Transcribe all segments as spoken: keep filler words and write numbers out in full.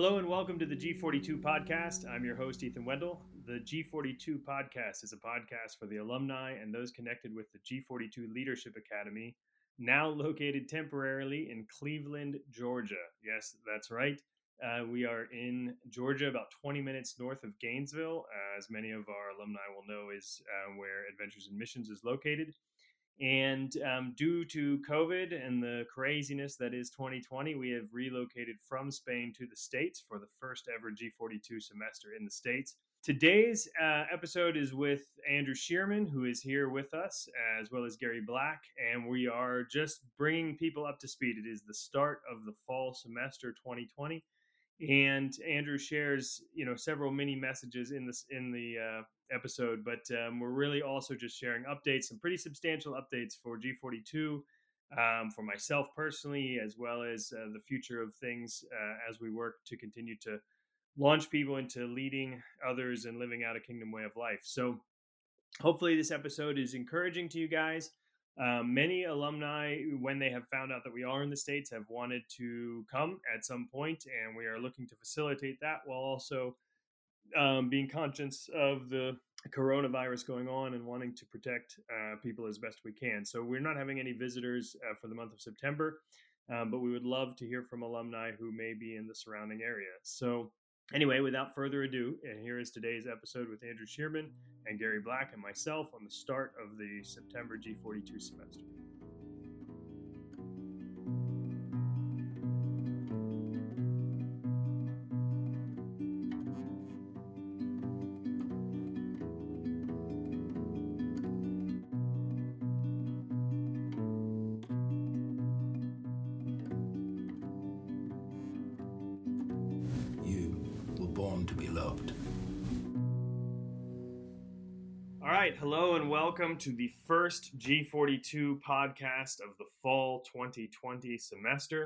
Hello and welcome to the G forty-two Podcast. I'm your host, Ethan Wendell. The G forty-two Podcast is a podcast for the alumni and those connected with the G forty-two Leadership Academy, now located temporarily in Cleveland, Georgia. Yes, that's right. Uh, we are in Georgia, about twenty minutes north of Gainesville, uh, as many of our alumni will know is uh, where Adventures in Missions is located. And um, due to COVID and the craziness that is twenty twenty, we have relocated from Spain to the States for the first ever G forty-two semester in the States. Today's uh, episode is with Andrew Shearman, who is here with us, as well as Gary Black, and we are just bringing people up to speed. It is the start of the fall semester twenty twenty, and Andrew shares, you know, several mini messages in this in the. Uh, episode, but um, we're really also just sharing updates, some pretty substantial updates for G forty-two, um, for myself personally, as well as uh, the future of things uh, as we work to continue to launch people into leading others and living out a kingdom way of life. So hopefully this episode is encouraging to you guys. Uh, many alumni, when they have found out that we are in the States, have wanted to come at some point, and we are looking to facilitate that while also Um, being conscious of the coronavirus going on and wanting to protect uh, people as best we can. So we're not having any visitors uh, for the month of September, um, but we would love to hear from alumni who may be in the surrounding area. So anyway, without further ado, and here is today's episode with Andrew Shearman and Gary Black and myself on the start of the September G forty-two semester. Hello and welcome to the first G forty-two podcast of the fall twenty twenty semester.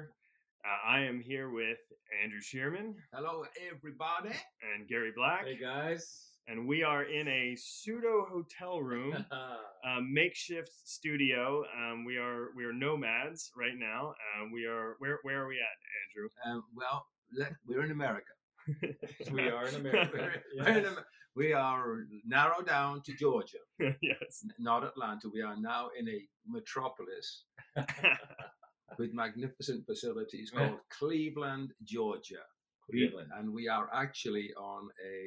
Uh, I am here with Andrew Shearman. Hello, everybody. And Gary Black. Hey, guys. And we are in a pseudo hotel room, uh, makeshift studio. Um, we are we are nomads right now. Uh, we are where where are we at, Andrew? Um, well, let, we're in America. we are in America. we're, yes. we're in America. We are narrowed down to Georgia, yes, not Atlanta. We are now in a metropolis with magnificent facilities called Cleveland, Georgia. Cleveland, and we are actually on a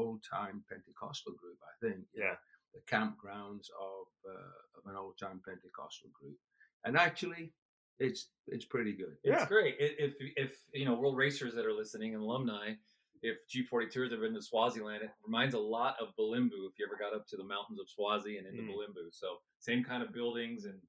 old-time Pentecostal group, I think. Yeah, the campgrounds of uh, of an old-time Pentecostal group, and actually. It's it's pretty good. It's yeah. great. If if you know World Racers that are listening and alumni, if G forty-two have been to Swaziland, it reminds a lot of Balimbu. If you ever got up to the mountains of Swazi and into mm. Balimbu, so same kind of buildings and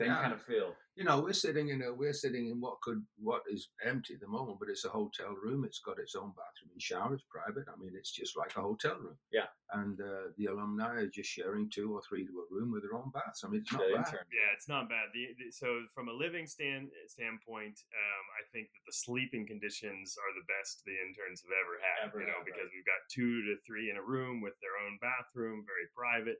same yeah. kind of feel. You know, we're sitting in a we're sitting in what could what is empty at the moment, but it's a hotel room. It's got its own bathroom and shower. It's private. I mean, it's just like a hotel room. Yeah. And uh, the alumni are just sharing two or three to a room with their own baths. I mean, it's not yeah, bad. Yeah, it's not bad. The, the, so from a living stand standpoint, um, I think that the sleeping conditions are the best the interns have ever had. Ever, you know, ever. Because we've got two to three in a room with their own bathroom, very private.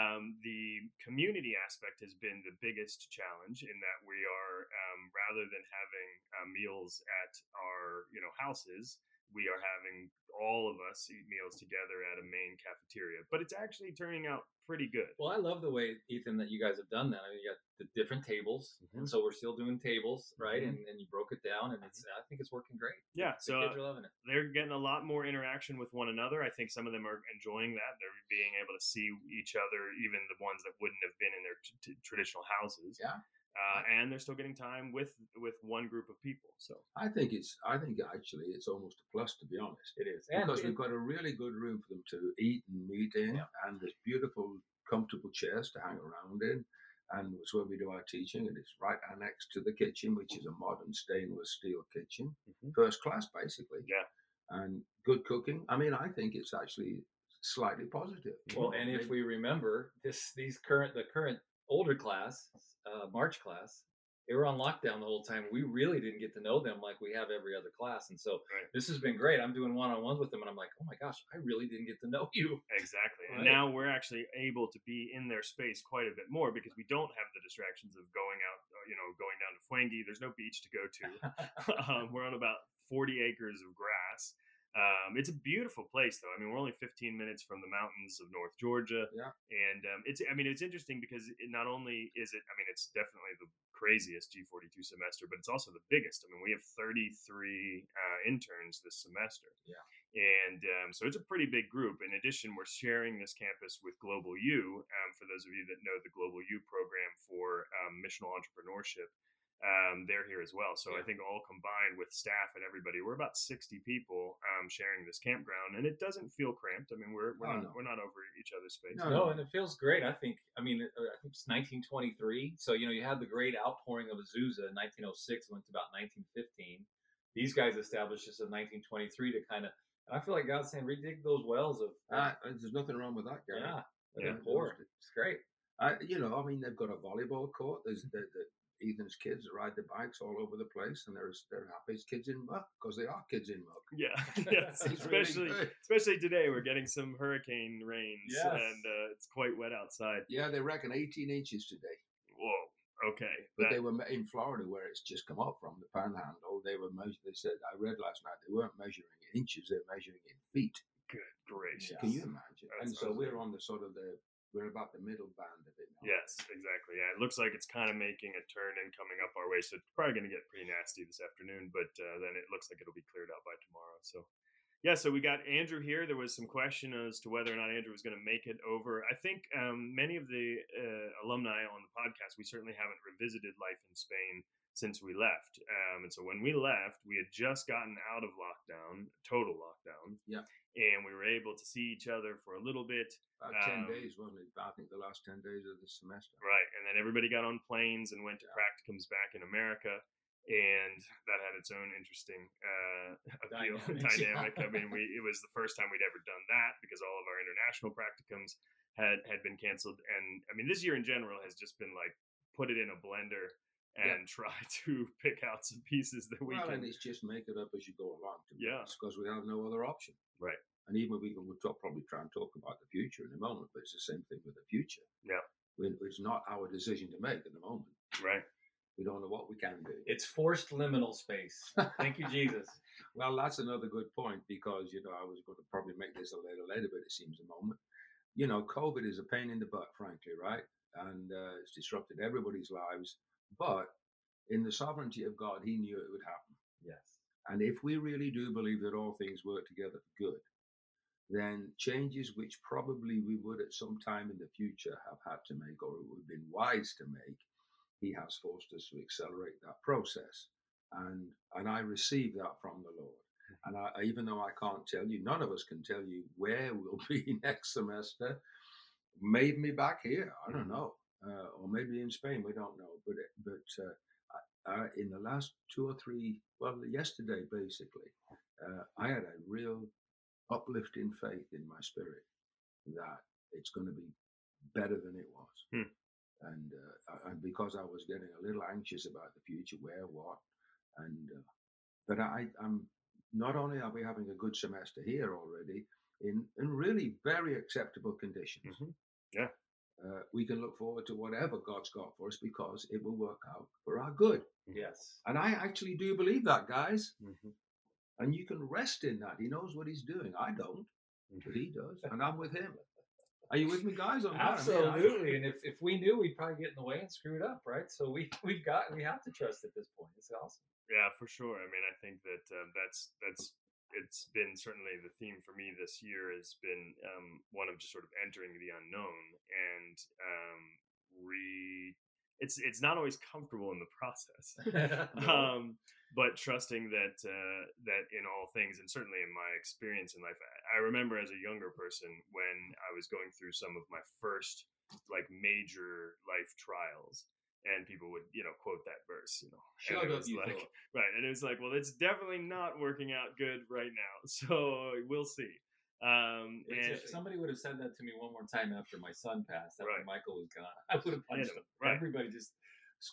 Um, the community aspect has been the biggest challenge in that we are, um, rather than having uh, meals at our, you know, houses, we are having all of us eat meals together at a main cafeteria, but it's actually turning out pretty good. Well, I love the way, Ethan, that you guys have done that. I mean, you got the different tables, mm-hmm. and so we're still doing tables, right? Mm-hmm. And, and you broke it down, and it's I think it's working great. Yeah, the so kids are loving it. They're getting a lot more interaction with one another. I think some of them are enjoying that. They're being able to see each other, even the ones that wouldn't have been in their t- t- traditional houses. Yeah, uh, and they're still getting time with with one group of people. So I think it's I think actually it's almost a plus, to be honest. It is, and because it, we've got a really good room for them to eat and meet in, yeah. and there's beautiful, comfortable chairs to hang around in. And it's where we do our teaching, and it's right annexed to the kitchen, which is a modern stainless steel kitchen, mm-hmm. first class basically. Yeah, and good cooking. I mean, I think it's actually slightly positive. Well, and if we remember this, these current the current older class, uh, March class they were on lockdown the whole time. We really didn't get to know them like we have every other class. And so right. this has been great. I'm doing one-on-ones with them, and I'm like, oh my gosh, I really didn't get to know you. Exactly. Right. And now we're actually able to be in their space quite a bit more because we don't have the distractions of going out, you know, going down to Fuengi. There's no beach to go to. um, we're on about forty acres of grass. Um, it's a beautiful place, though. I mean, we're only fifteen minutes from the mountains of North Georgia. Yeah. And um, it's, I mean, it's interesting because it not only is it, I mean, it's definitely the craziest G forty-two semester, but it's also the biggest. I mean, we have thirty-three uh, interns this semester. Yeah. And um, so it's a pretty big group. In addition, we're sharing this campus with Global U. Um, for those of you that know the Global U program for um, missional entrepreneurship. Um, they're here as well. So yeah. I think all combined with staff and everybody, we're about sixty people um, sharing this campground, and it doesn't feel cramped. I mean, we're we're, oh, not, no. we're not over each other's space. No, no, and it feels great. I think, I mean, I think it's nineteen twenty-three. So, you know, you had the great outpouring of Azusa in nineteen oh six, went to about nineteen fifteen. These guys established this in nineteen twenty-three to kind of, I feel like God's saying, redig those wells of. Uh, there's nothing wrong with that, Gary. Yeah, yeah. Poor. It's great. I, you know, I mean, they've got a volleyball court. There's the, the Ethan's kids ride the bikes all over the place, and they're they're happy as kids in muck because they are kids in muck. Yeah, yes. especially really especially today we're getting some hurricane rains, yes. and uh, it's quite wet outside. Yeah, they reckon eighteen inches today. Whoa, okay. But that... they were in Florida where it's just come up from the Panhandle. They were measuring. They said I read last night they weren't measuring in inches; they're measuring in feet. Good gracious! Yes. Can you imagine? That's and so awesome. We're on the sort of the. We're about the middle band of it now. Yes, exactly. Yeah, it looks like it's kind of making a turn and coming up our way, so it's probably going to get pretty nasty this afternoon, but uh, then it looks like it'll be cleared out by tomorrow. So, yeah, so we got Andrew here. There was some question as to whether or not Andrew was going to make it over. I think um, many of the uh, alumni on the podcast, we certainly haven't revisited life in Spain since we left. Um, and so when we left, we had just gotten out of lockdown, total lockdown. Yeah. And we were able to see each other for a little bit. About ten um, days, wasn't it? I think the last ten days of the semester. Right. And then everybody got on planes and went to yeah. practicums back in America. And that had its own interesting uh, appeal Dynamics. dynamic. I mean, we it was the first time we'd ever done that because all of our international practicums had, had been canceled. And I mean, this year in general has just been like, put it in a blender and yep. try to pick out some pieces that we well, can. Well, and it's just make it up as you go along. Yeah. Because we have no other option. Right. And even we can we'll talk, probably try and talk about the future in a moment, but it's the same thing with the future. Yeah. We, it's not our decision to make at the moment. Right. We don't know what we can do. It's forced liminal space. Thank you, Jesus. Well, that's another good point because, you know, I was going to probably make this a little later, but it seems a moment. You know, COVID is a pain in the butt, frankly, right? And uh, it's disrupted everybody's lives. But in the sovereignty of God, he knew it would happen. Yes. And if we really do believe that all things work together for good, then changes which probably we would at some time in the future have had to make or it would have been wise to make, he has forced us to accelerate that process. And and I receive that from the Lord. And I, even though I can't tell you, none of us can tell you where we'll be next semester, maybe back here, I don't know. Uh, or maybe in Spain, we don't know. But but uh, I, I, in the last two or three, well, yesterday basically, uh, I had a real uplifting faith in my spirit that it's going to be better than it was. Hmm. And uh, I, and because I was getting a little anxious about the future, where, what, and uh, but I, I'm not only are we having a good semester here already in in really very acceptable conditions. Mm-hmm. Yeah. Uh, we can look forward to whatever God's got for us because it will work out for our good. Yes. And I actually do believe that, guys. Mm-hmm. And you can rest in that. He knows what he's doing. I don't, but he does. And I'm with him. Are you with me, guys? On Absolutely. That? And if, if we knew, we'd probably get in the way and screw it up, right? So we, we've got, we have to trust at this point. It's awesome. Yeah, for sure. I mean, I think that uh, that's that's... it's been certainly the theme for me this year has been um, one of just sort of entering the unknown and um, re it's, it's not always comfortable in the process, um, but trusting that, uh, that in all things, and certainly in my experience in life, I remember as a younger person, when I was going through some of my first like major life trials, and people would, you know, quote that verse, you know. Shut and it was up, you like, thought. Right. And it was like, well, it's definitely not working out good right now. So we'll see. Um, and if somebody would have said that to me one more time after my son passed, after right. Michael was gone, I would have punched him. Right. Everybody just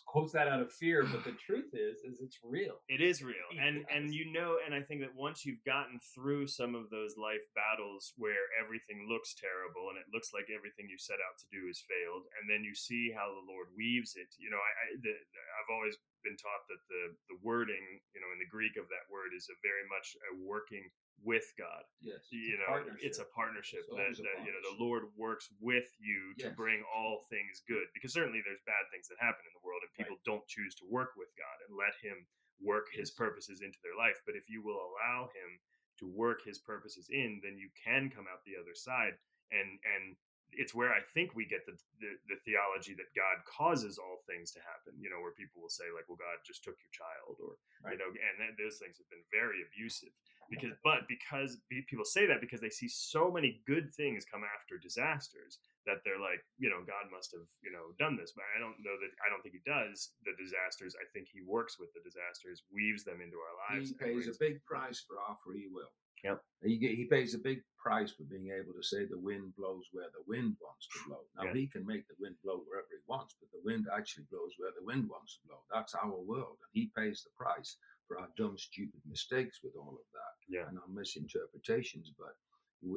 quotes that out of fear, but the truth is, is it's real. It is real. And, and you know, and I think that once you've gotten through some of those life battles where everything looks terrible and it looks like everything you set out to do is failed, and then you see how the Lord weaves it, you know, I, I the, I've always been taught that the, the wording, you know, in the Greek of that word is a very much a working with God. Yes, you know, it's a partnership that, that you know the Lord works with you to bring all things good, because certainly there's bad things that happen in the world and people don't choose to work with God and let him work his purposes into their life. But if you will allow him to work his purposes in, then you can come out the other side. And and it's where I think we get the, the the theology that God causes all things to happen, you know, where people will say like, well, God just took your child, or, right. you know, and that, those things have been very abusive because, but because people say that because they see so many good things come after disasters that they're like, you know, God must have, you know, done this, but I don't know that, I don't think he does the disasters. I think he works with the disasters, weaves them into our lives. He pays brings- a big price for our free will. Yep. He he pays a big price for being able to say the wind blows where the wind wants to blow. Now, yeah. he can make the wind blow wherever he wants, but the wind actually blows where the wind wants to blow. That's our world. And he pays the price for our dumb, stupid mistakes with all of that yeah. and our misinterpretations. But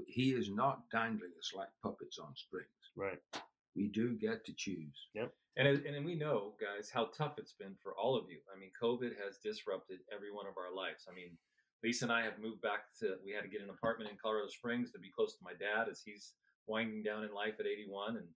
he is not dangling us like puppets on strings. Right. We do get to choose. Yep. And, and we know, guys, how tough it's been for all of you. I mean, COVID has disrupted every one of our lives. I mean, Lisa and I have moved back to, we had to get an apartment in Colorado Springs to be close to my dad as he's winding down in life at eighty-one. And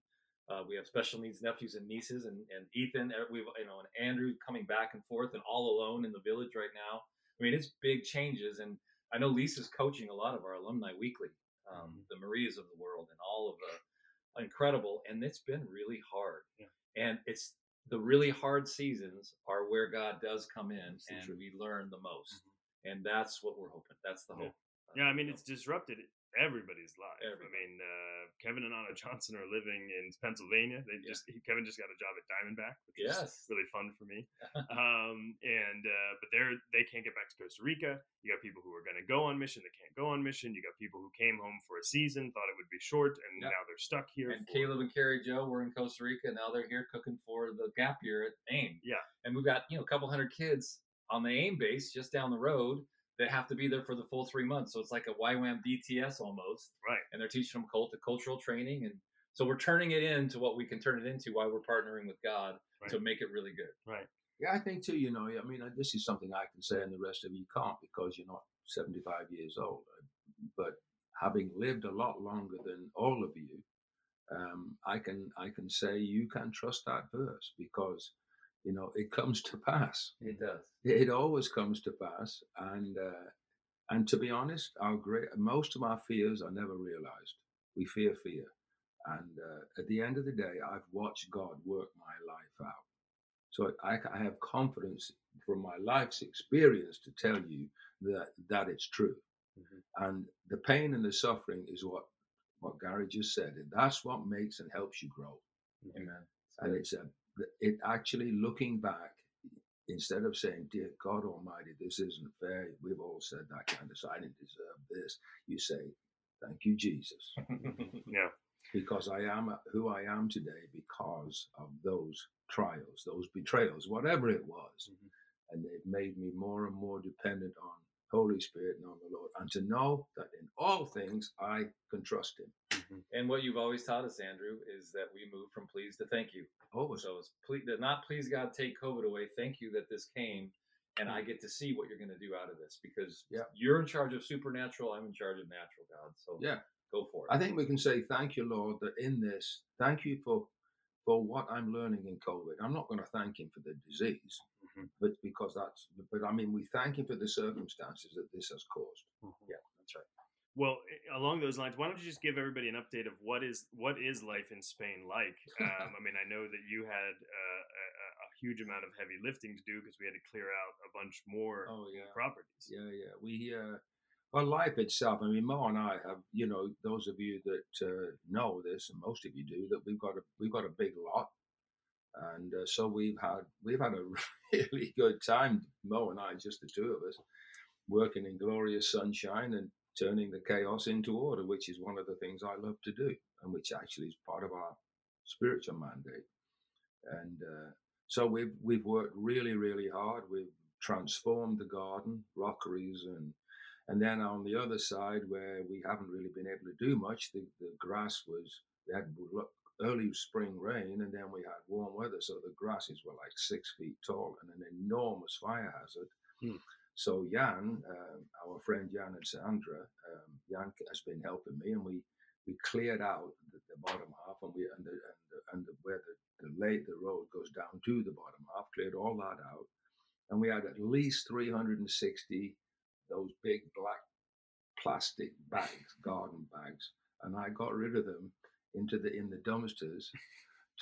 uh, we have special needs nephews and nieces and, and Ethan, we've, you know, and Andrew coming back and forth and all alone in the village right now. I mean, it's big changes. And I know Lisa's coaching a lot of our alumni weekly, um, mm-hmm. the Marias of the world and all of the incredible. And it's been really hard. Yeah. And it's the really hard seasons are where God does come in that's and true. We learn the most. Mm-hmm. And that's what we're hoping. That's the hope. Yeah, yeah I mean, it's disrupted everybody's life. Everybody. I mean, uh, Kevin and Anna Johnson are living in Pennsylvania. They yeah. just he, Kevin just got a job at Diamondback, which yes. is really fun for me. um, and uh, but they're they can't get back to Costa Rica. You got people who are going to go on mission that can't go on mission. You got people who came home for a season, thought it would be short, and yep. now they're stuck here. And for... Caleb and Carrie Joe were in Costa Rica. Now they're here cooking for the gap year at AIM. Yeah, and we've got you know a couple hundred kids on the AIM base just down the road that have to be there for the full three months. So it's like a Y WAM D T S almost. Right. And they're teaching them cult, cultural training. And so we're turning it into what we can turn it into while we're partnering with God right. to make it really good. Right. Yeah, I think too, you know, I mean, this is something I can say and the rest of you can't because you're not seventy-five years old. But having lived a lot longer than all of you, um, I can I can say you can trust that verse because you know, it comes to pass. It does. It always comes to pass. And uh, and to be honest, our great most of our fears are never realized. We fear fear. And uh, at the end of the day, I've watched God work my life out. So I, I have confidence from my life's experience to tell you that that it's true. Mm-hmm. And the pain and the suffering is what, what Gary just said. And that's what makes and helps you grow. Mm-hmm. Amen. And it's a It actually looking back, instead of saying, dear God Almighty, this isn't fair. We've all said that kind of, I didn't deserve this. You say, thank you, Jesus. yeah. Because I am who I am today because of those trials, those betrayals, whatever it was. Mm-hmm. And they've made me more and more dependent on Holy Spirit and on the Lord. And to know that in all things, I can trust him. And what you've always taught us, Andrew, is that we move from please to thank you. Oh, so it's please, not please God, take COVID away. Thank you that this came, and I get to see what you're going to do out of this because yeah. you're in charge of supernatural. I'm in charge of natural, God. So yeah, go for it. I think we can say thank you, Lord, that in this, thank you for for what I'm learning in COVID. I'm not going to thank him for the disease, mm-hmm. but because that's. But I mean, we thank him for the circumstances that this has caused. Mm-hmm. Yeah, that's right. Well, along those lines, why don't you just give everybody an update of what is what is life in Spain like? Um, I mean, I know that you had uh, a, a huge amount of heavy lifting to do because we had to clear out a bunch more oh, yeah. properties. Yeah, yeah. We, uh, well, life itself, I mean, Mo and I have, you know, those of you that uh, know this, and most of you do, that we've got a we've got a big lot, and uh, so we've had we've had a really good time, Mo and I, just the two of us, working in glorious sunshine and turning the chaos into order, which is one of the things I love to do, and which actually is part of our spiritual mandate. And uh, So we've we've worked really, really hard. We've transformed the garden, rockeries, and and then on the other side where we haven't really been able to do much, the, the grass was, we had early spring rain and then we had warm weather, so the grasses were like six feet tall and an enormous fire hazard. Hmm. So Jan, um, our friend Jan and Sandra, um, Jan has been helping me, and we, we cleared out the, the bottom half, and we and the, and the, and the where the, the late the road goes down to the bottom half, cleared all that out, and we had at least three hundred sixty those big black plastic bags, garden bags, and I got rid of them into the in the dumpsters.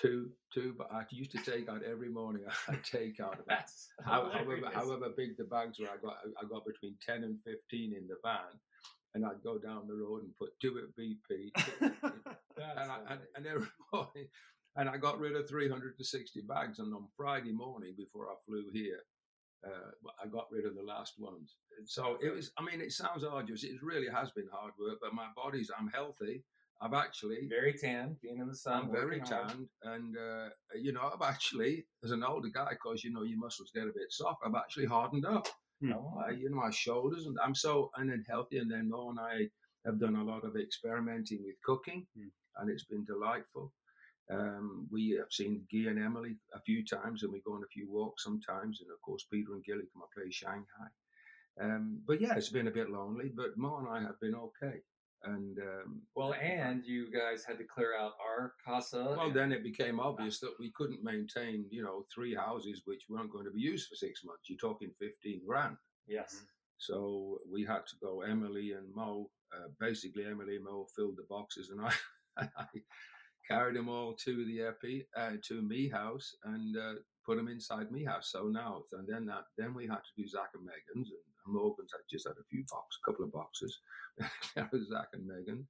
Two, two, but I used to take out every morning. I take out about however, however big the bags were. I got, I got between ten and fifteen in the van, and I'd go down the road and put two at B P, two at B P. and, I, and, and every morning, and I got rid of three hundred and sixty bags. And on Friday morning, before I flew here, uh, I got rid of the last ones. So it was. I mean, it sounds arduous. It really has been hard work, but my body's. I'm healthy. I've actually very tanned, being in the sun. I'm very tanned, hard. and uh, you know, I've actually, as an older guy, because you know your muscles get a bit soft, I've actually hardened up. Hmm. I, you know, my shoulders, and I'm so unhealthy. And then Mo and I have done a lot of experimenting with cooking, hmm. and it's been delightful. Um, we have seen Guy and Emily a few times, and we go on a few walks sometimes. And of course, Peter and Gilly come and play Shanghai. Um, but yeah, it's been a bit lonely, but Mo and I have been okay. And um, well, and you guys had to clear out our casa. Well, then it became obvious that we couldn't maintain, you know, three houses which weren't going to be used for six months. You're talking fifteen grand. Yes. Mm-hmm. So we had to go. Emily and Mo, uh, basically Emily and Mo filled the boxes, and I, I carried them all to the E P I, uh, to me house, and uh, put them inside me house. So now, and then that, then we had to do Zach and Megan's. And, Morgan's, I just had a few boxes, a couple of boxes. Zach and Megan,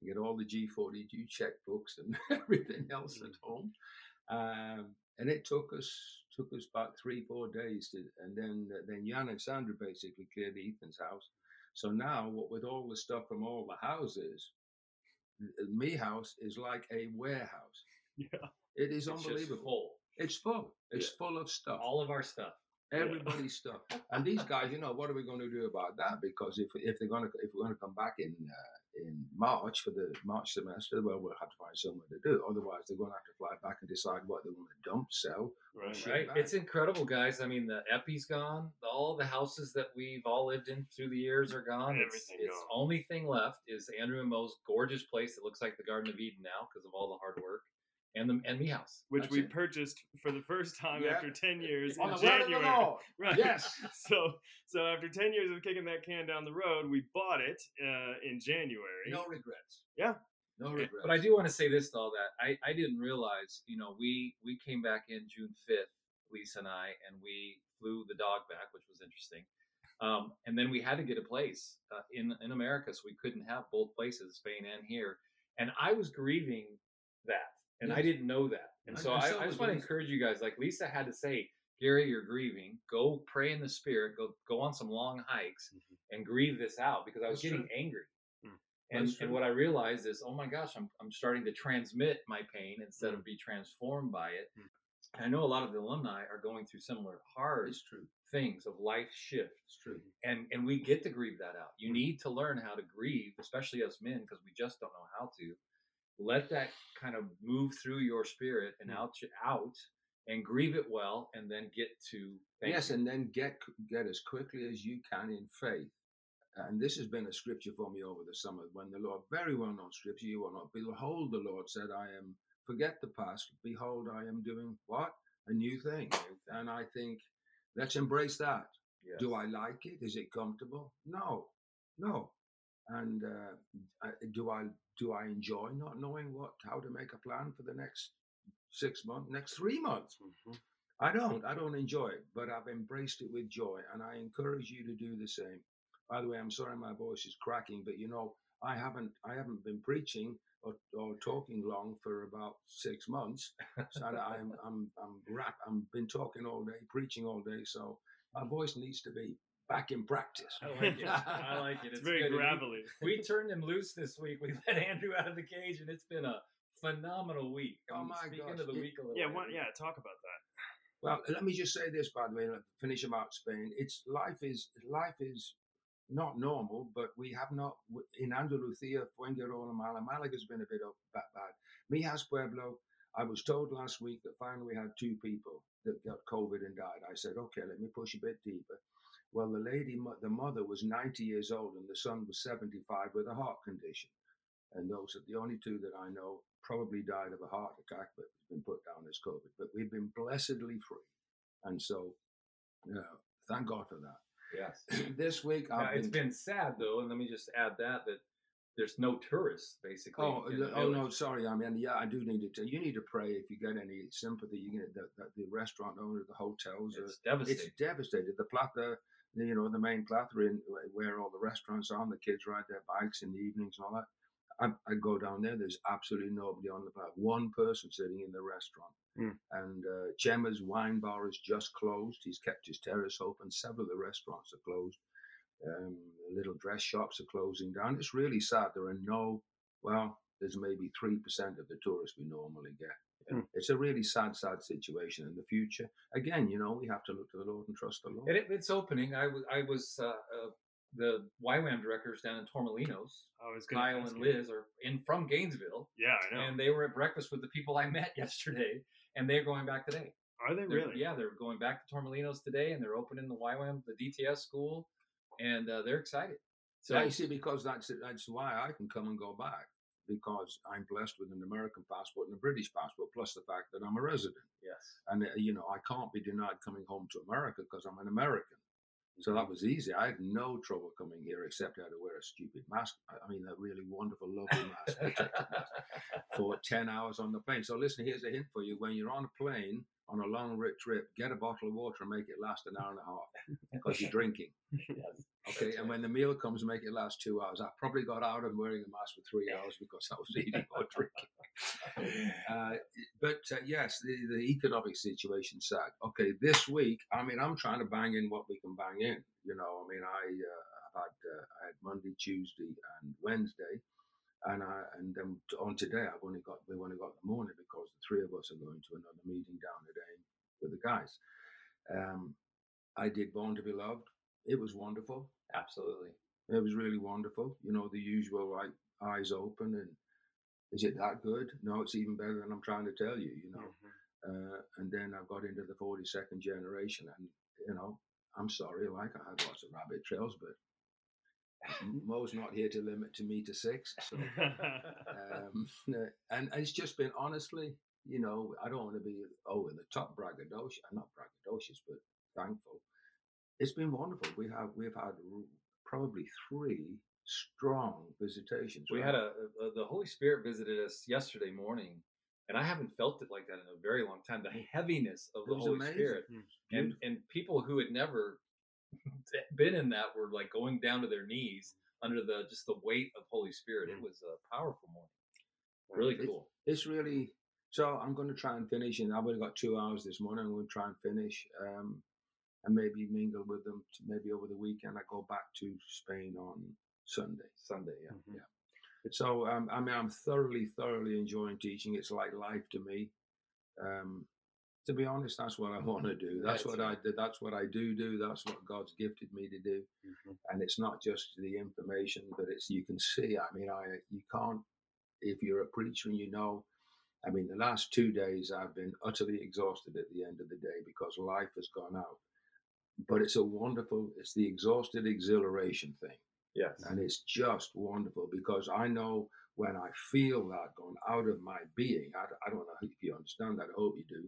you get all the G forty-two checkbooks and everything else at home. Um, and it took us took us about three, four days. To, and then then Jan and Sandra basically cleared Ethan's house. So now, what with all the stuff from all the houses, me house is like a warehouse. Yeah, it is it's unbelievable. Full. It's full. It's yeah. full of stuff. All of our stuff. Everybody's stuff, and these guys, you know, what are we going to do about that? Because if if they're going to if we're going to come back in uh, in March for the March semester, well, we'll have to find somewhere to do. Otherwise, they're going to have to fly back and decide what they want to dump, sell. Right, right. It's incredible, guys. I mean, the E P I's gone. All the houses that we've all lived in through the years are gone. It's, Everything it's gone. Only thing left is Andrew and Mo's gorgeous place that looks like the Garden of Eden now because of all the hard work. And the and the house, which That's we it. purchased for the first time yeah. after ten years on in the January. The right. Yes. So so after ten years of kicking that can down the road, we bought it uh, in January. No regrets. Yeah. No regrets. But I do want to say this to all that I, I didn't realize. You know, we we came back in June fifth, Lisa and I, and we flew the dog back, which was interesting. Um, and then we had to get a place uh, in in America, so we couldn't have both places, Spain and here. And I was grieving that. And yes. I didn't know that. And so I, I, I just want to encourage you guys, like Lisa had to say, Gary, you're grieving. Go pray in the spirit. Go go on some long hikes mm-hmm. and grieve this out because I was That's getting true. angry. Mm-hmm. And, and what I realized is, oh my gosh, I'm I'm starting to transmit my pain instead mm-hmm. of be transformed by it. Mm-hmm. And I know a lot of the alumni are going through similar hard true. things of life shift. It's true. And, and we get to grieve that out. You need to learn how to grieve, especially us men, because we just don't know how to. Let that kind of move through your spirit and out out and grieve it well, and then get to thank yes, you. and then get get as quickly as you can in faith. And this has been a scripture for me over the summer. When the Lord, very well known scripture, you will not behold. The Lord said, "I am forget the past. Behold, I am doing what a new thing." And I think let's embrace that. Yes. Do I like it? Is it comfortable? No, no. And uh, do I? Do I enjoy not knowing what how to make a plan for the next six months, next three months? Mm-hmm. I don't. I don't enjoy it, but I've embraced it with joy, and I encourage you to do the same. By the way, I'm sorry my voice is cracking, but you know I haven't I haven't been preaching or, or talking long for about six months. So I'm I'm I'm rap. I'm been talking all day, preaching all day, so my voice needs to be back in practice. I like it. I like it. It's, it's very good. gravelly. We, we turned him loose this week. We let Andrew out of the cage, and it's been a phenomenal week. Oh my god! Speaking gosh. of the it, week a little. Yeah, one, yeah. Talk about that. Well, let me just say this, by the way, finish about Spain. It's life is life is not normal, but we have not in Andalusia, Fuengirola, Mala. Malaga has been a bit up that bad. Mijas Pueblo. I was told last week that finally we had two people that got COVID and died. I said, okay, let me push a bit deeper. Well, the lady, the mother was ninety years old and the son was seventy-five with a heart condition. And those are the only two that I know probably died of a heart attack, but has been put down as COVID. But we've been blessedly free. And so, you know, thank God for that. Yes. This week, I've now, been... It's been sad, though, and let me just add that, that there's no tourists, basically. Oh, oh no, sorry. I mean, yeah, I do need to tell you. You need to pray if you get any sympathy. You get the, the, the restaurant owner, the hotels. It's are, devastated. It's devastated. The Plata, you know, the main Plata in where all the restaurants are, and the kids ride their bikes in the evenings and all that. I, I go down there. There's absolutely nobody on the planet. One person sitting in the restaurant. Mm. And uh, Gemma's wine bar is just closed. He's kept his terrace open. Several of the restaurants are closed. Um, little dress shops are closing down. It's really sad. There are no, well, there's maybe three percent of the tourists we normally get. Mm. It's a really sad, sad situation in the future. Again, you know, we have to look to the Lord and trust the Lord. And it, it's opening. I, w- I was... Uh, uh... The Y WAM directors down in Torremolinos, oh, Kyle and Liz, are in from Gainesville. Yeah, I know. And they were at breakfast with the people I met yesterday, and they're going back today. Are they they're, really? Yeah, they're going back to Torremolinos today, and they're opening the Y WAM, the D T S school, and uh, they're excited. So yeah, you see, because that's that's why I can come and go back, because I'm blessed with an American passport and a British passport, plus the fact that I'm a resident. Yes. And, you know, I can't be denied coming home to America because I'm an American. So that was easy. I had no trouble coming here, except I had to wear a stupid mask. I mean, that really wonderful, lovely mask, protective mask, for ten hours on the plane. So listen, here's a hint for you. When you're on a plane on a long trip, get a bottle of water and make it last an hour and a half because you're drinking. Yes. Okay, and when the meal comes, make it last two hours. I probably got out of wearing a mask for three hours because I was eating or drinking. Uh, but uh, yes, the, the economic situation is sad. Okay, this week, I mean, I'm trying to bang in what we can bang in. You know, I mean, I uh, had uh, I had Monday, Tuesday, and Wednesday, and I and then on today, I've only got we only got the morning because the three of us are going to another meeting down at A I M with the guys. Um, I did Born to Be Loved. It was wonderful. Absolutely. It was really wonderful. You know, the usual, like, eyes open and is it that good? No, it's even better than I'm trying to tell you, you know. Mm-hmm. Uh, and then I got into the forty-second generation and, you know, I'm sorry, like I had lots of rabbit trails, but Mo's not here to limit to me to six. So, um, and it's just been, honestly, you know, I don't want to be over the top braggadocious, not braggadocious, but thankful. It's been wonderful. We have we've had probably three strong visitations. We right? had a, a the Holy Spirit visited us yesterday morning, and I haven't felt it like that in a very long time. The heaviness of the Holy amazing. Spirit, mm-hmm. and and people who had never been in that were like going down to their knees under the just the weight of Holy Spirit. Mm-hmm. It was a powerful morning. Really it's, cool. It's really so. I'm going to try and finish, and I've only got two hours this morning. I'm going to try and finish. Um, And maybe mingle with them. Maybe over the weekend, I go back to Spain on Sunday. Sunday, yeah, mm-hmm. yeah. So um, I mean, I'm thoroughly, thoroughly enjoying teaching. It's like life to me. Um, to be honest, that's what I want to do. That's what I do. That's what I do do. That's what God's gifted me to do. Mm-hmm. And it's not just the information, but it's you can see. I mean, I you can't if you're a preacher and you know. I mean, the last two days I've been utterly exhausted at the end of the day because life has gone out. But it's a wonderful, it's the exhausted exhilaration thing. Yes. And it's just wonderful because I know when I feel that going out of my being, I, I don't know if you understand that, I hope you do.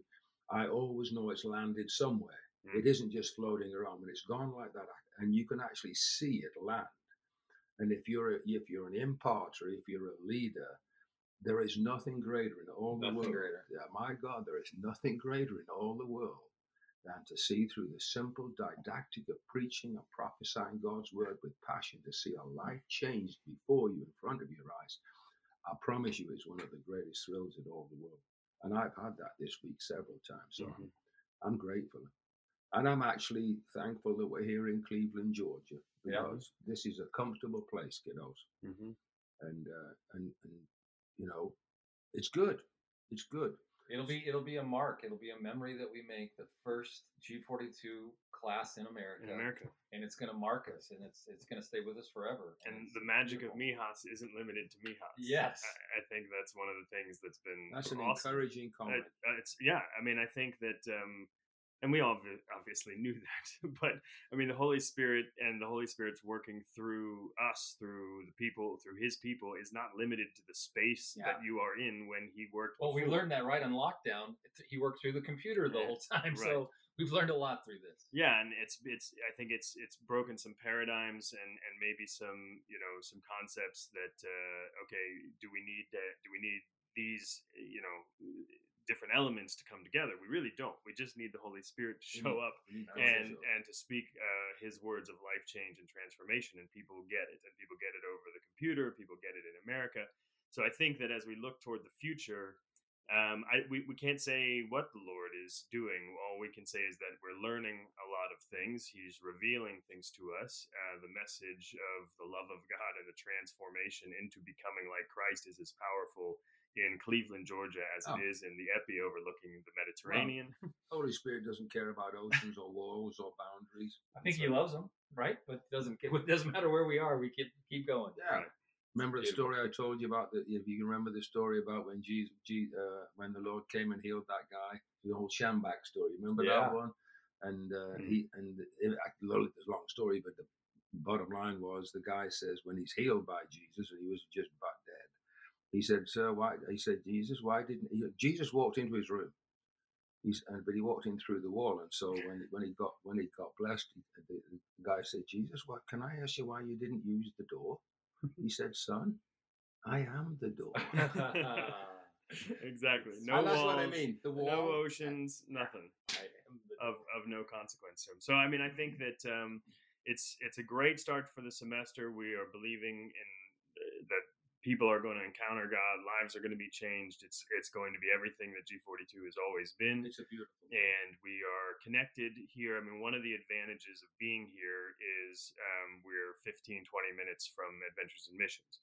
I always know it's landed somewhere. Mm. It isn't just floating around. When it's gone like that, and you can actually see it land. And if you're a, if you're an imparter, if you're a leader, there is nothing greater in all nothing the world. Greater. Yeah, my God, there is nothing greater in all the world than to see through the simple didactic of preaching and prophesying God's word with passion, to see a life changed before you, in front of your eyes. I promise you, it's one of the greatest thrills in all the world. And I've had that this week several times. So mm-hmm. I'm, I'm grateful. And I'm actually thankful that we're here in Cleveland, Georgia, because yeah. this is a comfortable place, kiddos. Mm-hmm. And, uh, and, and, you know, it's good. It's good. It'll be it'll be a mark. It'll be a memory that we make, the first G forty-two class in America. In America. And it's going to mark us, and it's it's going to stay with us forever. And, and the magic beautiful. of Mijas isn't limited to Mijas. Yes. I, I think that's one of the things that's been That's awesome. an encouraging comment. Uh, it's, yeah. I mean, I think that, um, and we all obviously knew that, but I mean, the Holy Spirit and the Holy Spirit's working through us, through the people, through his people, is not limited to the space yeah. that you are in when he worked. Well, before. We learned that right on lockdown. He worked through the computer the yeah. whole time. Right. So we've learned a lot through this. Yeah. And it's, it's, I think it's, it's broken some paradigms and, and maybe some, you know, some concepts that, uh, okay, do we need that? Do we need these, you know, different elements to come together? We really don't. We just need the Holy Spirit to show up mm-hmm. and sure. and to speak uh, his words of life change and transformation, and people get it, and people get it over the computer, people get it in America. So I think that as we look toward the future, um, I, we, we can't say what the Lord is doing. All we can say is that we're learning a lot of things. He's revealing things to us. Uh, the message of the love of God and the transformation into becoming like Christ is as powerful in Cleveland, Georgia, as oh. it is in the E P I overlooking the Mediterranean. Well, Holy Spirit doesn't care about oceans or walls or boundaries. I think so, he loves them, right? But it doesn't, it doesn't matter where we are. We keep keep going. Yeah. Right. Remember the story I told you about? That, if you can remember the story about when Jesus, G, uh, when the Lord came and healed that guy, the whole Shambach story. Remember yeah. that one? And uh, mm-hmm. he and it, it's a long story, but the bottom line was the guy says when he's healed by Jesus, and he was just about dead. He said, "Sir, why?" He said, "Jesus, why didn't he?" Jesus walked into his room, he's, and, but he walked in through the wall. And so when when he got when he got blessed, he, the, the guy said, "Jesus, what can I ask you? Why you didn't use the door?" He said, "Son, I am the door." Exactly. No walls. That's what I mean. The wall, no oceans, nothing of of no consequence to him. So I mean, I think that um, it's it's a great start for the semester. We are believing in uh, that. People are going to encounter God. Lives are going to be changed. It's it's going to be everything that G forty-two has always been. It's a beautiful thing. And we are connected here. I mean, one of the advantages of being here is um, we're fifteen, twenty minutes from Adventures in Missions.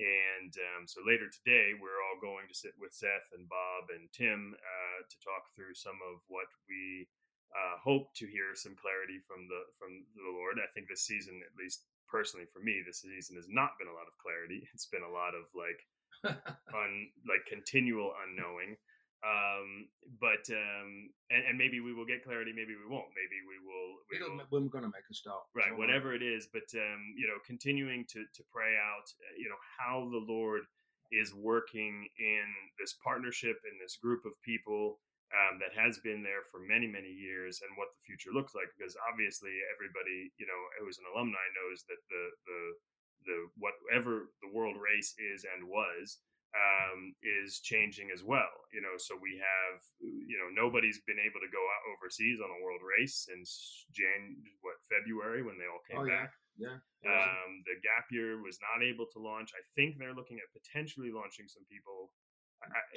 And um, so later today, we're all going to sit with Seth and Bob and Tim uh, to talk through some of what we uh, hope to hear some clarity from the from the Lord. I think this season, at least, personally, for me, this season has not been a lot of clarity. It's been a lot of like, un, like continual unknowing. Um, but um, and, and maybe we will get clarity. Maybe we won't. Maybe we will. We It'll, will we're going to make a stop, right? Tomorrow. Whatever it is. But um, you know, continuing to to pray out, you know, how the Lord is working in this partnership, in this group of people. Um, that has been there for many, many years, and what the future looks like, because obviously everybody, you know, who's an alumni knows that the the the whatever the World Race is and was um, is changing as well. You know, so we have, you know, nobody's been able to go out overseas on a World Race since Jan, what February when they all came oh, yeah. back. Yeah. Um, the gap year was not able to launch. I think they're looking at potentially launching some people.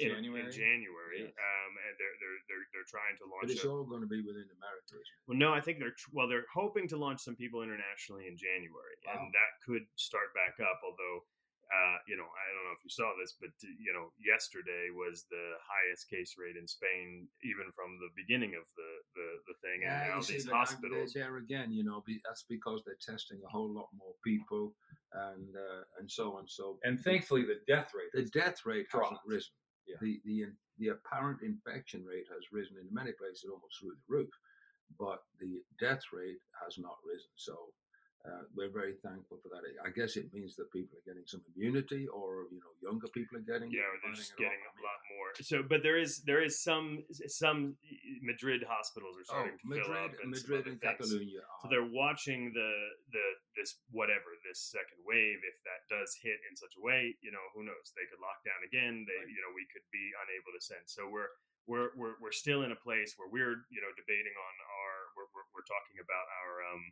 January. In, in January, yes. um, and they're they're they're they're trying to launch. But it's a, all going to be within America. Well, no, I think they're well, they're hoping to launch some people internationally in January, wow. and that could start back up. Although, uh, you know, I don't know if you saw this, but you know, yesterday was the highest case rate in Spain, even from the beginning of the the, the thing, and yeah, now these hospitals there again. You know, that's because they're testing a whole lot more people. And uh, and so on, so and thankfully the death rate the death rate dropped. hasn't risen. Yeah. The the the apparent infection rate has risen in many places almost through the roof, but the death rate has not risen. So uh, we're very thankful for that. I guess it means that people are getting some immunity, or you know, younger people are getting yeah, they're just getting a lot more. So, but there is there is some some Madrid hospitals are starting oh, to fill up, and Madrid and Catalonia. So they're watching the the. This whatever this second wave, if that does hit in such a way, you know, who knows? They could lock down again. They, right. you know, we could be unable to send. So we're we're we're we're still in a place where we're you know debating on our we're we're, we're talking about our um,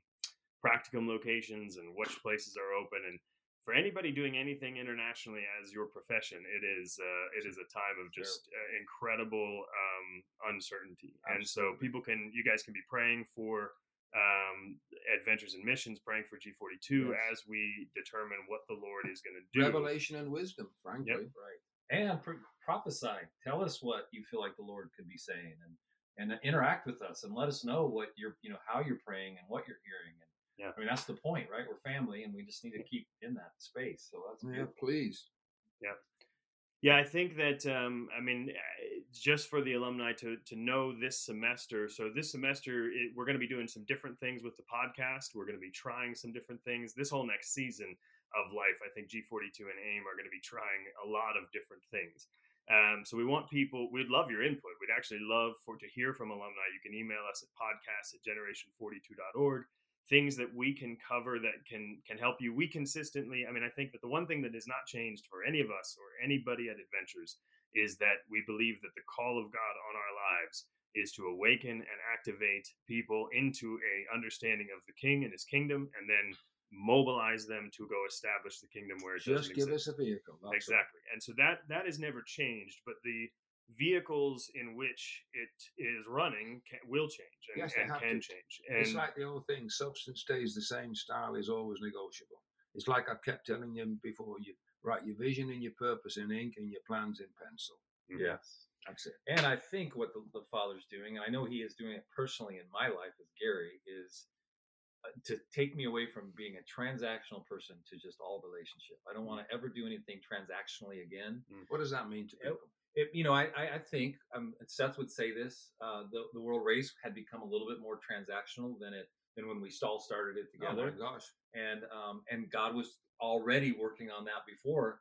practicum locations and which places are open. And for anybody doing anything internationally as your profession, it is uh, it is a time of just uh, incredible um, uncertainty. Absolutely. And so people can you guys can be praying for. Um, Adventures in Missions, praying for G forty-two yes. as we determine what the Lord is going to do. Revelation and wisdom, frankly. Yep. Right. and pro- prophesy. Tell us what you feel like the Lord could be saying, and and interact with us and let us know what you're, you know, how you're praying and what you're hearing. And yeah. I mean, that's the point, right? We're family, and we just need to keep in that space. So that's beautiful. Yeah, please. Yeah. Yeah, I think that, um, I mean, just for the alumni to to know this semester. So this semester, it, we're going to be doing some different things with the podcast. We're going to be trying some different things. This whole next season of life, I think G forty-two and A I M are going to be trying a lot of different things. Um, so we want people, we'd love your input. We'd actually love for to hear from alumni. You can email us at podcast at generation forty-two dot org. Things that we can cover that can can help you. We consistently, I mean, I think that the one thing that has not changed for any of us or anybody at Adventures is that we believe that the call of God on our lives is to awaken and activate people into a understanding of the King and his kingdom, and then mobilize them to go establish the kingdom where it just doesn't give exist. Us a vehicle. That's exactly. Right. And so that that has never changed, but the vehicles in which it is running can, will change and, yes, and can to. change. And it's like the old thing, substance stays the same, style is always negotiable. It's like I kept telling you before, you write your vision and your purpose in ink and your plans in pencil. Mm-hmm. Yes. That's it. And I think what the, the Father's doing, and I know he is doing it personally in my life with Gary, is to take me away from being a transactional person to just all relationship. I don't want to ever do anything transactionally again. Mm-hmm. What does that mean to people? It, you know, I, I think um, Seth would say this, uh, the, the World Race had become a little bit more transactional than it than when we all started it together. Oh my gosh. And um, and God was already working on that before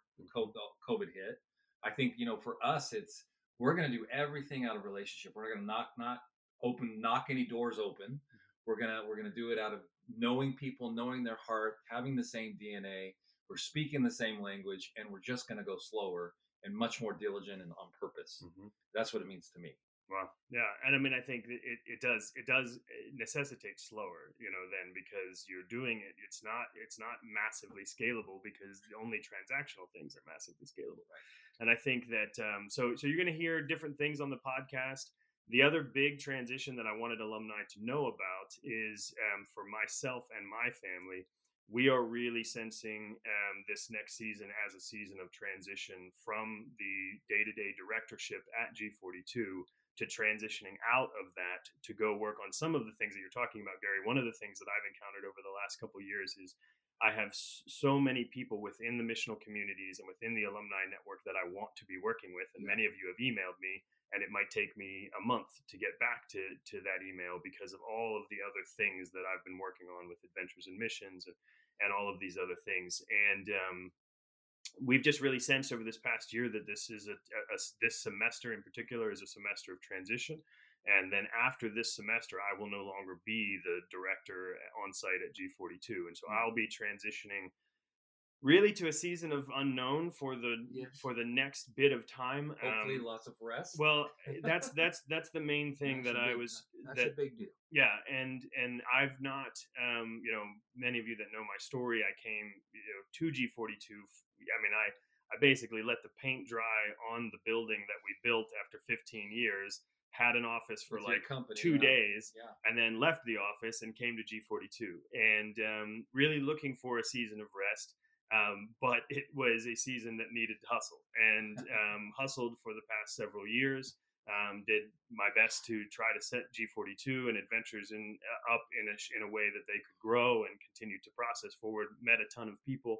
COVID hit. I think, you know, for us, it's we're going to do everything out of relationship. We're going to knock not open, knock any doors open. We're gonna we're gonna do it out of knowing people, knowing their heart, having the same D N A. We're speaking the same language, and we're just going to go slower and much more diligent and on purpose. Mm-hmm. That's what it means to me. Wow. Yeah. And I mean, I think it, it does, it does necessitate slower, you know, then because you're doing it, it's not, it's not massively scalable because the only transactional things are massively scalable. Right. And I think that, um, so, so you're going to hear different things on the podcast. The other big transition that I wanted alumni to know about is um, for myself and my family, we are really sensing um, this next season as a season of transition from the day-to-day directorship at G forty-two to transitioning out of that to go work on some of the things that you're talking about, Gary. One of the things that I've encountered over the last couple of years is I have so many people within the missional communities and within the alumni network that I want to be working with. And many of you have emailed me, and it might take me a month to get back to, to that email because of all of the other things that I've been working on with Adventures in Missions and, and all of these other things. And um, we've just really sensed over this past year that this is a, a, this semester in particular is a semester of transition. And then after this semester, I will no longer be the director on site at G forty-two. And so I'll be transitioning really to a season of unknown for the yes. for the next bit of time. Hopefully um, lots of rest. Well, that's that's that's the main thing that's that I big, was. That's that, a big deal. Yeah. And and I've not, um, you know, many of you that know my story, I came you know, to G forty-two. I mean, I, I basically let the paint dry on the building that we built after fifteen years. Had an office for like company, two yeah. days yeah. and then left the office and came to G forty-two and um, really looking for a season of rest. Um, but it was a season that needed to hustle and um, hustled for the past several years. Um, did my best to try to set G forty-two and Adventures in uh, up in a, in a way that they could grow and continue to process forward, met a ton of people.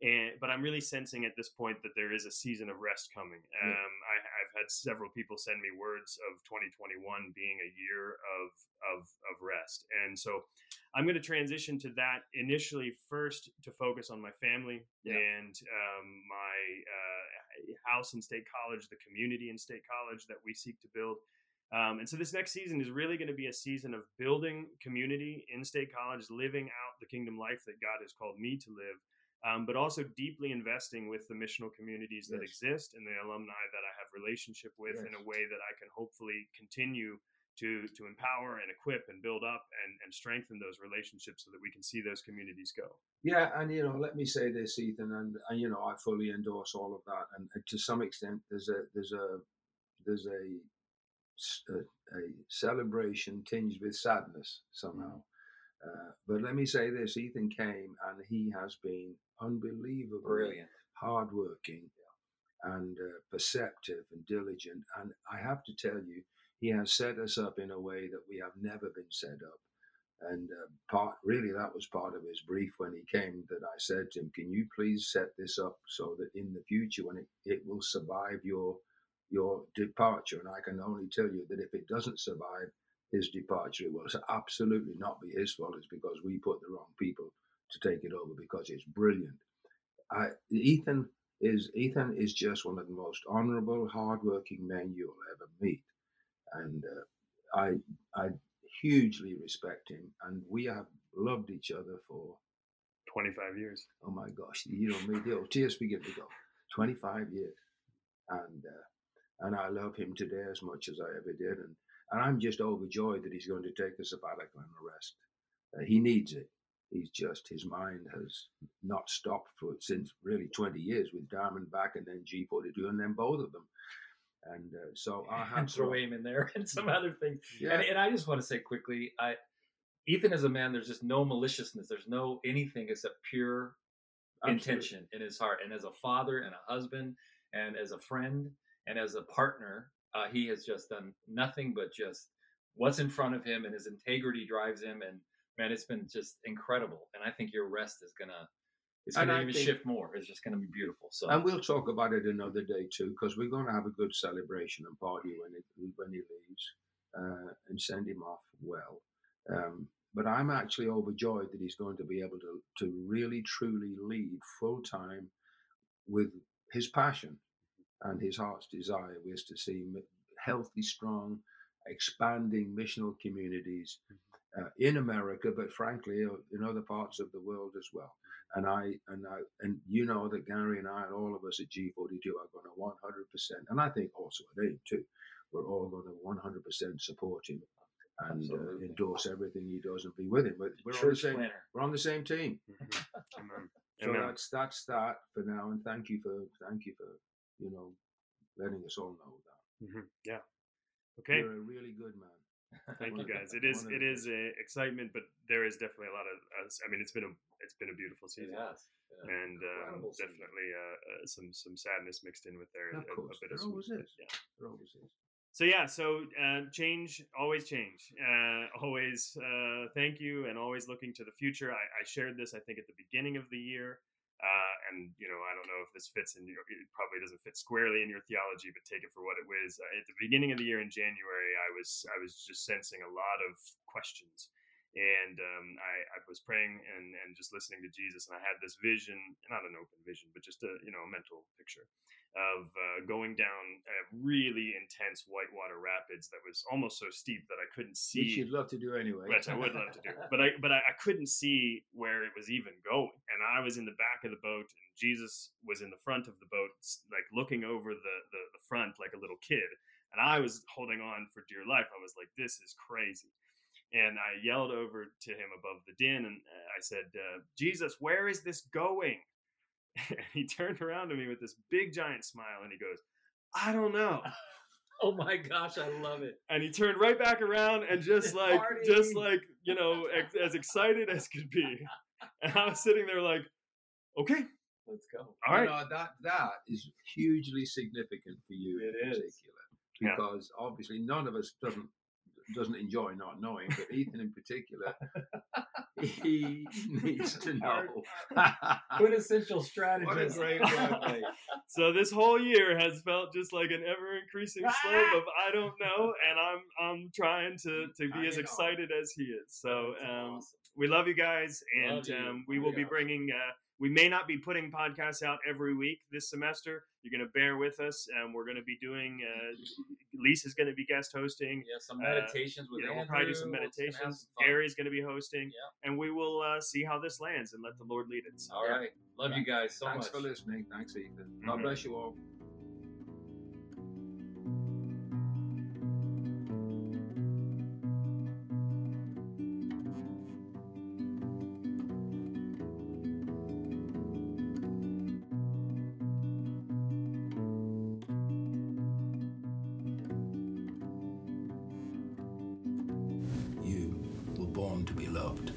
And, but I'm really sensing at this point that there is a season of rest coming. Um, I, I've had several people send me words of twenty twenty-one being a year of of, of rest. And so I'm going to transition to that initially first to focus on my family yeah. and um, my uh, house in State College, the community in State College that we seek to build. Um, and so this next season is really going to be a season of building community in State College, living out the kingdom life that God has called me to live. Um, but also deeply investing with the missional communities that yes. exist and the alumni that I have relationship with yes. in a way that I can hopefully continue to to empower and equip and build up and, and strengthen those relationships so that we can see those communities go. Yeah, and, you know, let me say this, Ethan, and, and you know, I fully endorse all of that. And, and to some extent, there's a there's a there's a a, a celebration tinged with sadness somehow. Mm-hmm. Uh, but let me say this, Ethan came and he has been unbelievably Brilliant. hardworking and uh, perceptive and diligent. And I have to tell you, he has set us up in a way that we have never been set up. And uh, part really that was part of his brief when he came, that I said to him, can you please set this up so that in the future when it, it will survive your your departure? And I can only tell you that if it doesn't survive his departure, it will absolutely not be his fault. It's because we put the wrong people to take it over, because it's brilliant. I, Ethan is Ethan is just one of the most honorable, hardworking men you'll ever meet. And uh, I I hugely respect him, and we have loved each other for twenty-five years. Oh my gosh, you know me, the tears begin to go. twenty-five years, and uh, and I love him today as much as I ever did, and, and I'm just overjoyed that he's going to take a sabbatical and a rest. Uh, he needs it. He's just his mind has not stopped for since really twenty years with Diamondback and then G forty-two and then both of them. And uh, so I have throw him in there and some other things. Yeah. And, and I just want to say quickly, I, Ethan is a man. There's just no maliciousness. There's no anything except pure Absolutely. intention in his heart. And as a father and a husband, and as a friend, and as a partner, uh, he has just done nothing but just what's in front of him, and his integrity drives him. And man, it's been just incredible. And I think your rest is gonna. It's going to even shift more. It's just going to be beautiful. So, and we'll talk about it another day too, because we're going to have a good celebration and party when it when he leaves, uh, and send him off well. Um, but I'm actually overjoyed that he's going to be able to to really truly lead full time with his passion, and his heart's desire was to see healthy, strong, expanding missional communities uh, in America, but frankly in other parts of the world as well. And I and I and you know that Gary and I and all of us at G forty-two are going to one hundred percent, and I think also at AIM too, we're all going to one hundred percent support him and uh, endorse everything he does and be with him. But we're, we're on the same planner. We're on the same team. Mm-hmm. Amen. So Amen. that's that's that for now. And thank you for thank you for you know letting us all know that. Mm-hmm. Yeah. Okay. You're a really good man. Thank you guys. It is it is a excitement, but there is definitely a lot of. I mean, it's been a it's been a beautiful season, yeah, yeah, and um, definitely uh, uh, some some sadness mixed in with there. Of a, course, a bit there of, always is. Yeah. There always is. So yeah, so uh, change, always change, uh, always. Uh, thank you, and always looking to the future. I, I shared this, I think, at the beginning of the year. Uh, and, you know, I don't know if this fits in your, it probably doesn't fit squarely in your theology, but take it for what it was. Uh, at the beginning of the year in January, I was I was just sensing a lot of questions. And um, I, I was praying and, and just listening to Jesus. And I had this vision, not an open vision, but just a, you know, a mental picture of uh, going down a really intense whitewater rapids that was almost so steep that I couldn't see. Which you'd love to do anyway. Which I would love to do. But I but I, I couldn't see where it was even going. And I was in the back of the boat, and Jesus was in the front of the boat, like looking over the the, the front like a little kid. And I was holding on for dear life. I was like, this is crazy. And I yelled over to him above the din, and I said, uh, Jesus, where is this going? And he turned around to me with this big, giant smile, and he goes, I don't know. Oh, my gosh, I love it. And he turned right back around and just like, Party. just like, you know, ex- as excited as could be. And I was sitting there like, okay. Let's go. All right. You know, that, that is hugely significant for you it in is. particular, because yeah. obviously none of us doesn't. doesn't enjoy not knowing, but Ethan in particular, he needs to know. Quintessential strategist. What a great way. So this whole year has felt just like an ever-increasing slope of I don't know, and I'm I'm trying to, to be I as know. excited as he is. So um, awesome. We love you guys, and you. Um, we will be bringing... Uh, we may not be putting podcasts out every week this semester. You're going to bear with us, and we're going to be doing. Uh, Lisa's going to be guest hosting. Yeah, some meditations uh, with you know, Andrew. We'll probably do some meditations. Gary's going to be hosting, yeah. and we will uh, see how this lands and let the Lord lead it. So, all right, yeah. love yeah. you guys so Thanks much. Thanks for listening. Thanks, Ethan. God mm-hmm. bless you all. Born to be loved.